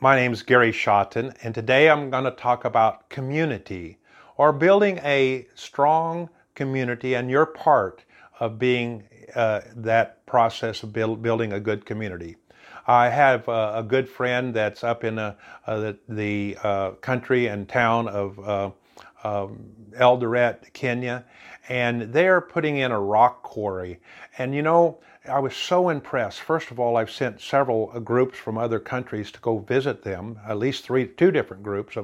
My name's Gary Shotton, and today I'm going to talk about community, or building a strong community and your part of being that process of building a good community. I have a good friend that's up in the country and town of Eldoret, Kenya, and they're putting in a rock quarry. And you know, I was so impressed. First of all, I've sent several groups from other countries to go visit them, at least two different groups,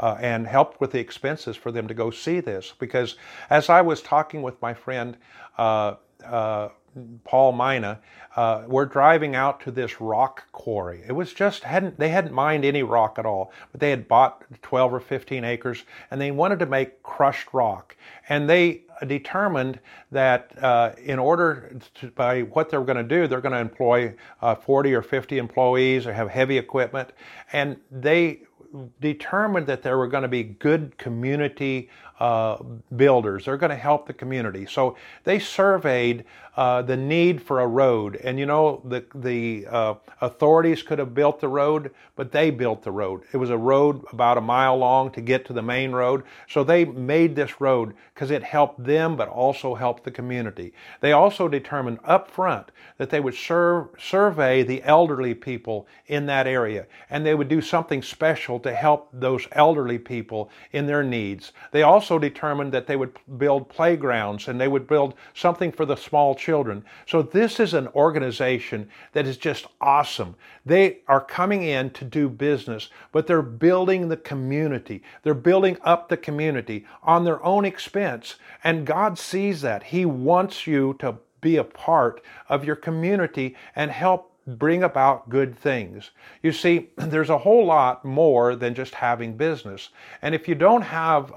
and helped with the expenses for them to go see this. Because as I was talking with my friend Paul Mina, we're driving out to this rock quarry. It was just, they hadn't mined any rock at all, but they had bought 12 or 15 acres, and they wanted to make crushed rock. And they determined that by what they were going to do, they're going to employ 40 or 50 employees or have heavy equipment. And they determined that there were going to be good community builders. They're going to help the community. So they surveyed the need for a road, and you know, the authorities could have built the road, but they built the road. It was a road about a mile long to get to the main road. So they made this road because it helped them, but also helped the community. They also determined up front that they would survey the elderly people in that area, and they would do something special to help those elderly people in their needs. They also determined that they would build playgrounds, and they would build something for the small children. So this is an organization that is just awesome. They are coming in to do business, but they're building the community. They're building up the community on their own expense, and God sees that. He wants you to be a part of your community and help bring about good things. You see, there's a whole lot more than just having business. And if you don't have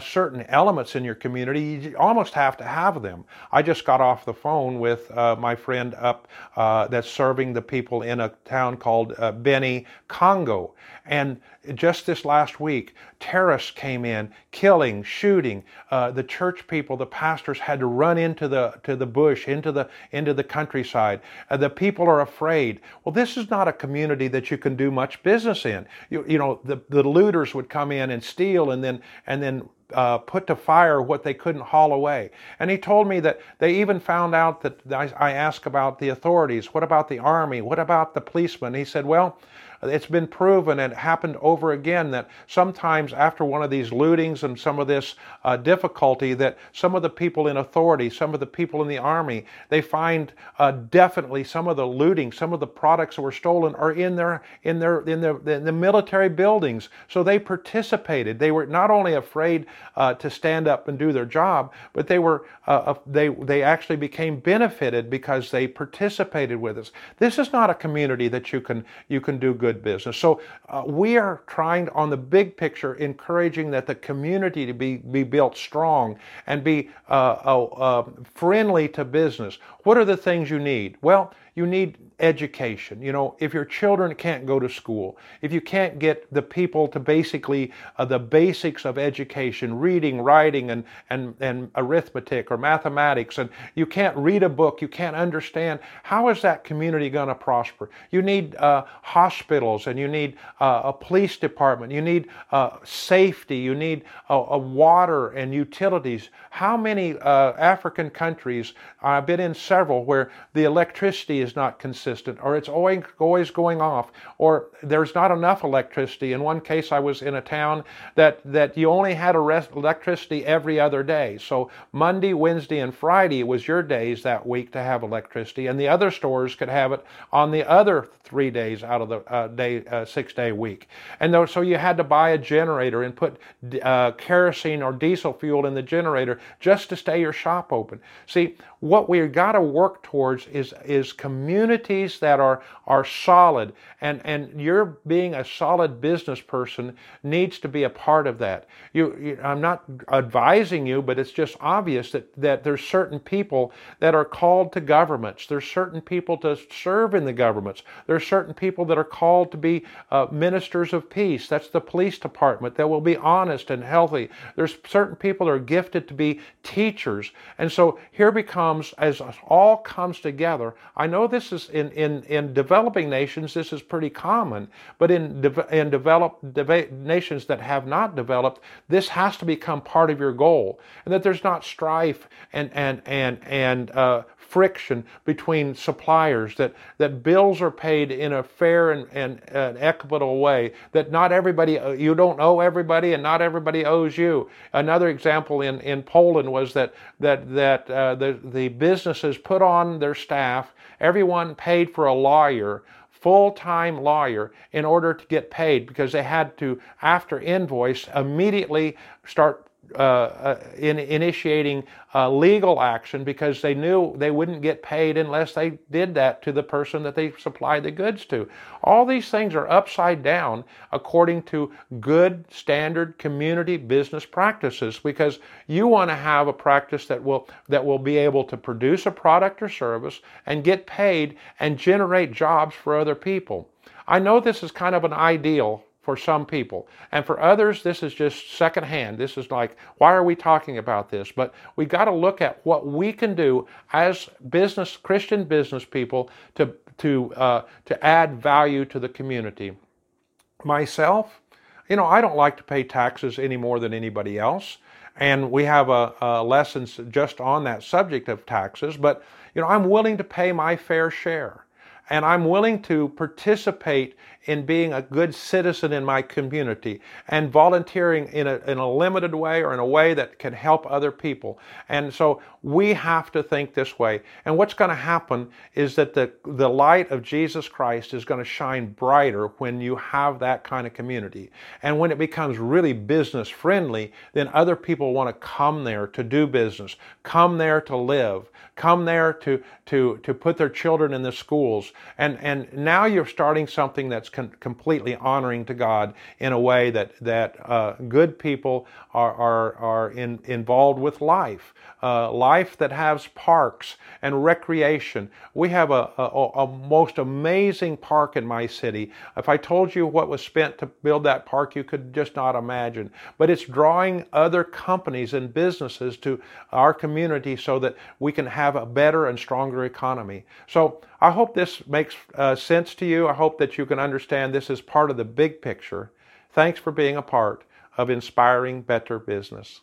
certain elements in your community, you almost have to have them. I just got off the phone with my friend up that's serving the people in a town called Beni, Congo. And just this last week, terrorists came in, killing, shooting. The church people, the pastors, had to run into the bush, into the countryside. The people are afraid. Well, this is not a community that you can do much business in. You know, the looters would come in and steal, and then put to fire what they couldn't haul away. And he told me that they even found out that I asked about the authorities. What about the army? What about the policemen? He said, well, it's been proven, and it happened over again, that sometimes after one of these lootings and some of this difficulty, that some of the people in authority, some of the people in the army, they find definitely some of the looting, some of the products that were stolen are in the military buildings. So they participated. They were not only afraid to stand up and do their job, but they were they actually became benefited because they participated with us. This is not a community that you can do good business. So we are trying to, on the big picture, encouraging that the community to be built strong and be friendly to business. What are the things you need? Well, you need education. You know, if your children can't go to school, if you can't get the people to basically the basics of education, reading, writing, and arithmetic or mathematics, and you can't read a book, you can't understand, how is that community going to prosper? You need hospitals, and you need a police department, you need safety, you need water and utilities. How many African countries, I've been in several, where the electricity is not consistent, or it's always going off, or there's not enough electricity. In one case, I was in a town that you only had electricity every other day. So Monday, Wednesday, and Friday was your days that week to have electricity, and the other stores could have it on the other 3 days out of the 6 day week. And so you had to buy a generator and put kerosene or diesel fuel in the generator just to stay your shop open. See, what we've got to work towards is communities that are solid, and you're being a solid business person needs to be a part of that. I'm not advising you, but it's just obvious that there's certain people that are called to governments. There's certain people to serve in the governments. There's certain people that are called to be ministers of peace. That's the police department that will be honest and healthy. There's certain people that are gifted to be teachers. And so here becomes, as all comes together, I know know this is in developing nations, this is pretty common, but in developed nations that have not developed, this has to become part of your goal, and that there's not strife and friction between suppliers, that bills are paid in a fair and equitable way, that not everybody, you don't owe everybody and not everybody owes you. Another example in Poland was that the businesses put on their staff, everyone paid for a lawyer, full-time lawyer, in order to get paid, because they had to, after invoice, immediately start initiating legal action, because they knew they wouldn't get paid unless they did that to the person that they supplied the goods to. All these things are upside down according to good standard community business practices, because you want to have a practice that will be able to produce a product or service and get paid and generate jobs for other people. I know this is kind of an ideal for some people, and for others this is just secondhand. This is like, why are we talking about this? But we got to look at what we can do as business, Christian business people, to add value to the community. Myself, I don't like to pay taxes any more than anybody else, and we have a lesson just on that subject of taxes. But I'm willing to pay my fair share. And I'm willing to participate in being a good citizen in my community and volunteering in a limited way, or in a way that can help other people. And so we have to think this way. And what's going to happen is that the light of Jesus Christ is going to shine brighter when you have that kind of community. And when it becomes really business friendly, then other people want to come there to do business, come there to live, come there to put their children in the schools. And now you're starting something that's completely honoring to God, in a way that good people are involved with life. Life that has parks and recreation. We have a most amazing park in my city. If I told you what was spent to build that park, you could just not imagine. But it's drawing other companies and businesses to our community so that we can have a better and stronger economy. So I hope this makes sense to you. I hope that you can understand this is part of the big picture. Thanks for being a part of Inspiring Better Business.